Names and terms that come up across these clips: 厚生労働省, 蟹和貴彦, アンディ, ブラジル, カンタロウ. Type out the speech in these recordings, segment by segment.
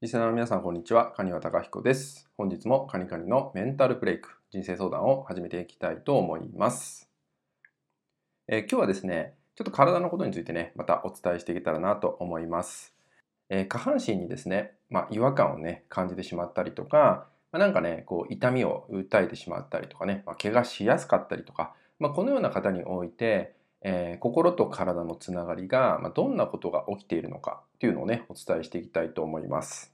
リスナーの皆さん、こんにちは。蟹和貴彦です。本日もカニカニのメンタルブレイク、人生相談を始めていきたいと思います。今日はですね、ちょっと体のことについてね、またお伝えしていけたらなと思います。下半身にですね、違和感をね感じてしまったりとか、なんかねこう痛みを訴えてしまったりとかね、怪我しやすかったりとか、このような方において、心と体のつながりが、どんなことが起きているのかっていうのをねお伝えしていきたいと思います。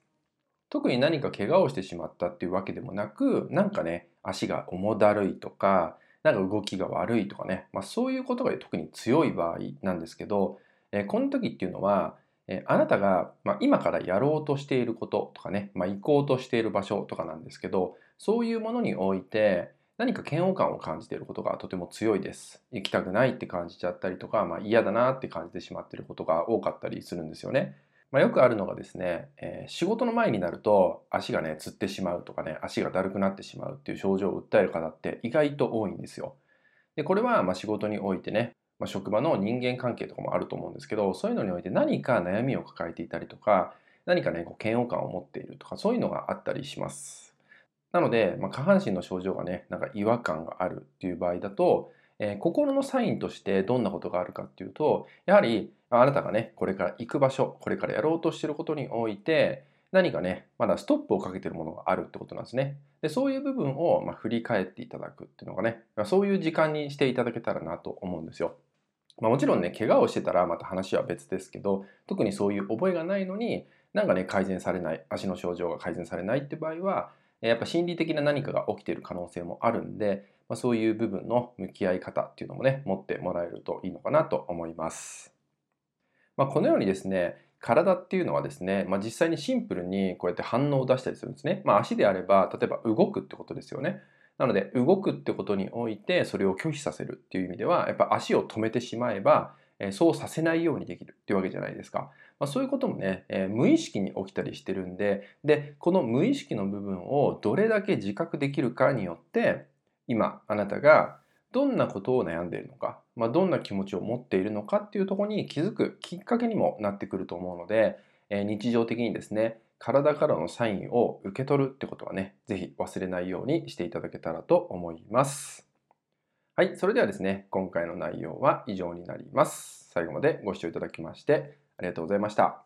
特に何か怪我をしてしまったっていうわけでもなく、なんかね足が重だるいとか、なんか動きが悪いとかね、そういうことが特に強い場合なんですけど、この時っていうのは、あなたが今からやろうとしていることとかね、行こうとしている場所とかなんですけど、そういうものにおいて何か嫌悪感を感じていることがとても強いです。行きたくないって感じちゃったりとか、嫌だなって感じてしまっていることが多かったりするんですよね。よくあるのがですね、仕事の前になると足がねつってしまうとかね、足がだるくなってしまうっていう症状を訴える方って意外と多いんですよ。でこれは仕事においてね、職場の人間関係とかもあると思うんですけど、そういうのにおいて何か悩みを抱えていたりとか、何かね嫌悪感を持っているとか、そういうのがあったりします。なので、下半身の症状がね、なんか違和感があるっていう場合だと、心のサインとしてどんなことがあるかっていうと、やはりあなたがねこれから行く場所、これからやろうとしていることにおいて何かねまだストップをかけているものがあるってことなんですね。でそういう部分を振り返っていただくっていうのがね、そういう時間にしていただけたらなと思うんですよ。もちろんね怪我をしてたらまた話は別ですけど、特にそういう覚えがないのになんかね改善されない、足の症状が改善されないって場合は、やっぱ心理的な何かが起きている可能性もあるんで、そういう部分の向き合い方っていうのもね持ってもらえるといいのかなと思います。このようにですね、体っていうのはですね、実際にシンプルにこうやって反応を出したりするんですね。足であれば例えば動くってことですよね。なので動くってことにおいてそれを拒否させるっていう意味では、やっぱ足を止めてしまえばそうさせないようにできるっていうわけじゃないですか。そういうこともね無意識に起きたりしてるんで、この無意識の部分をどれだけ自覚できるかによって、今あなたがどんなことを悩んでいるのか、どんな気持ちを持っているのかっていうところに気づくきっかけにもなってくると思うので、日常的にですね体からのサインを受け取るってことはね、是非忘れないようにしていただけたらと思います。はい、それではですね、今回の内容は以上になります。最後までご視聴いただきましてありがとうございました。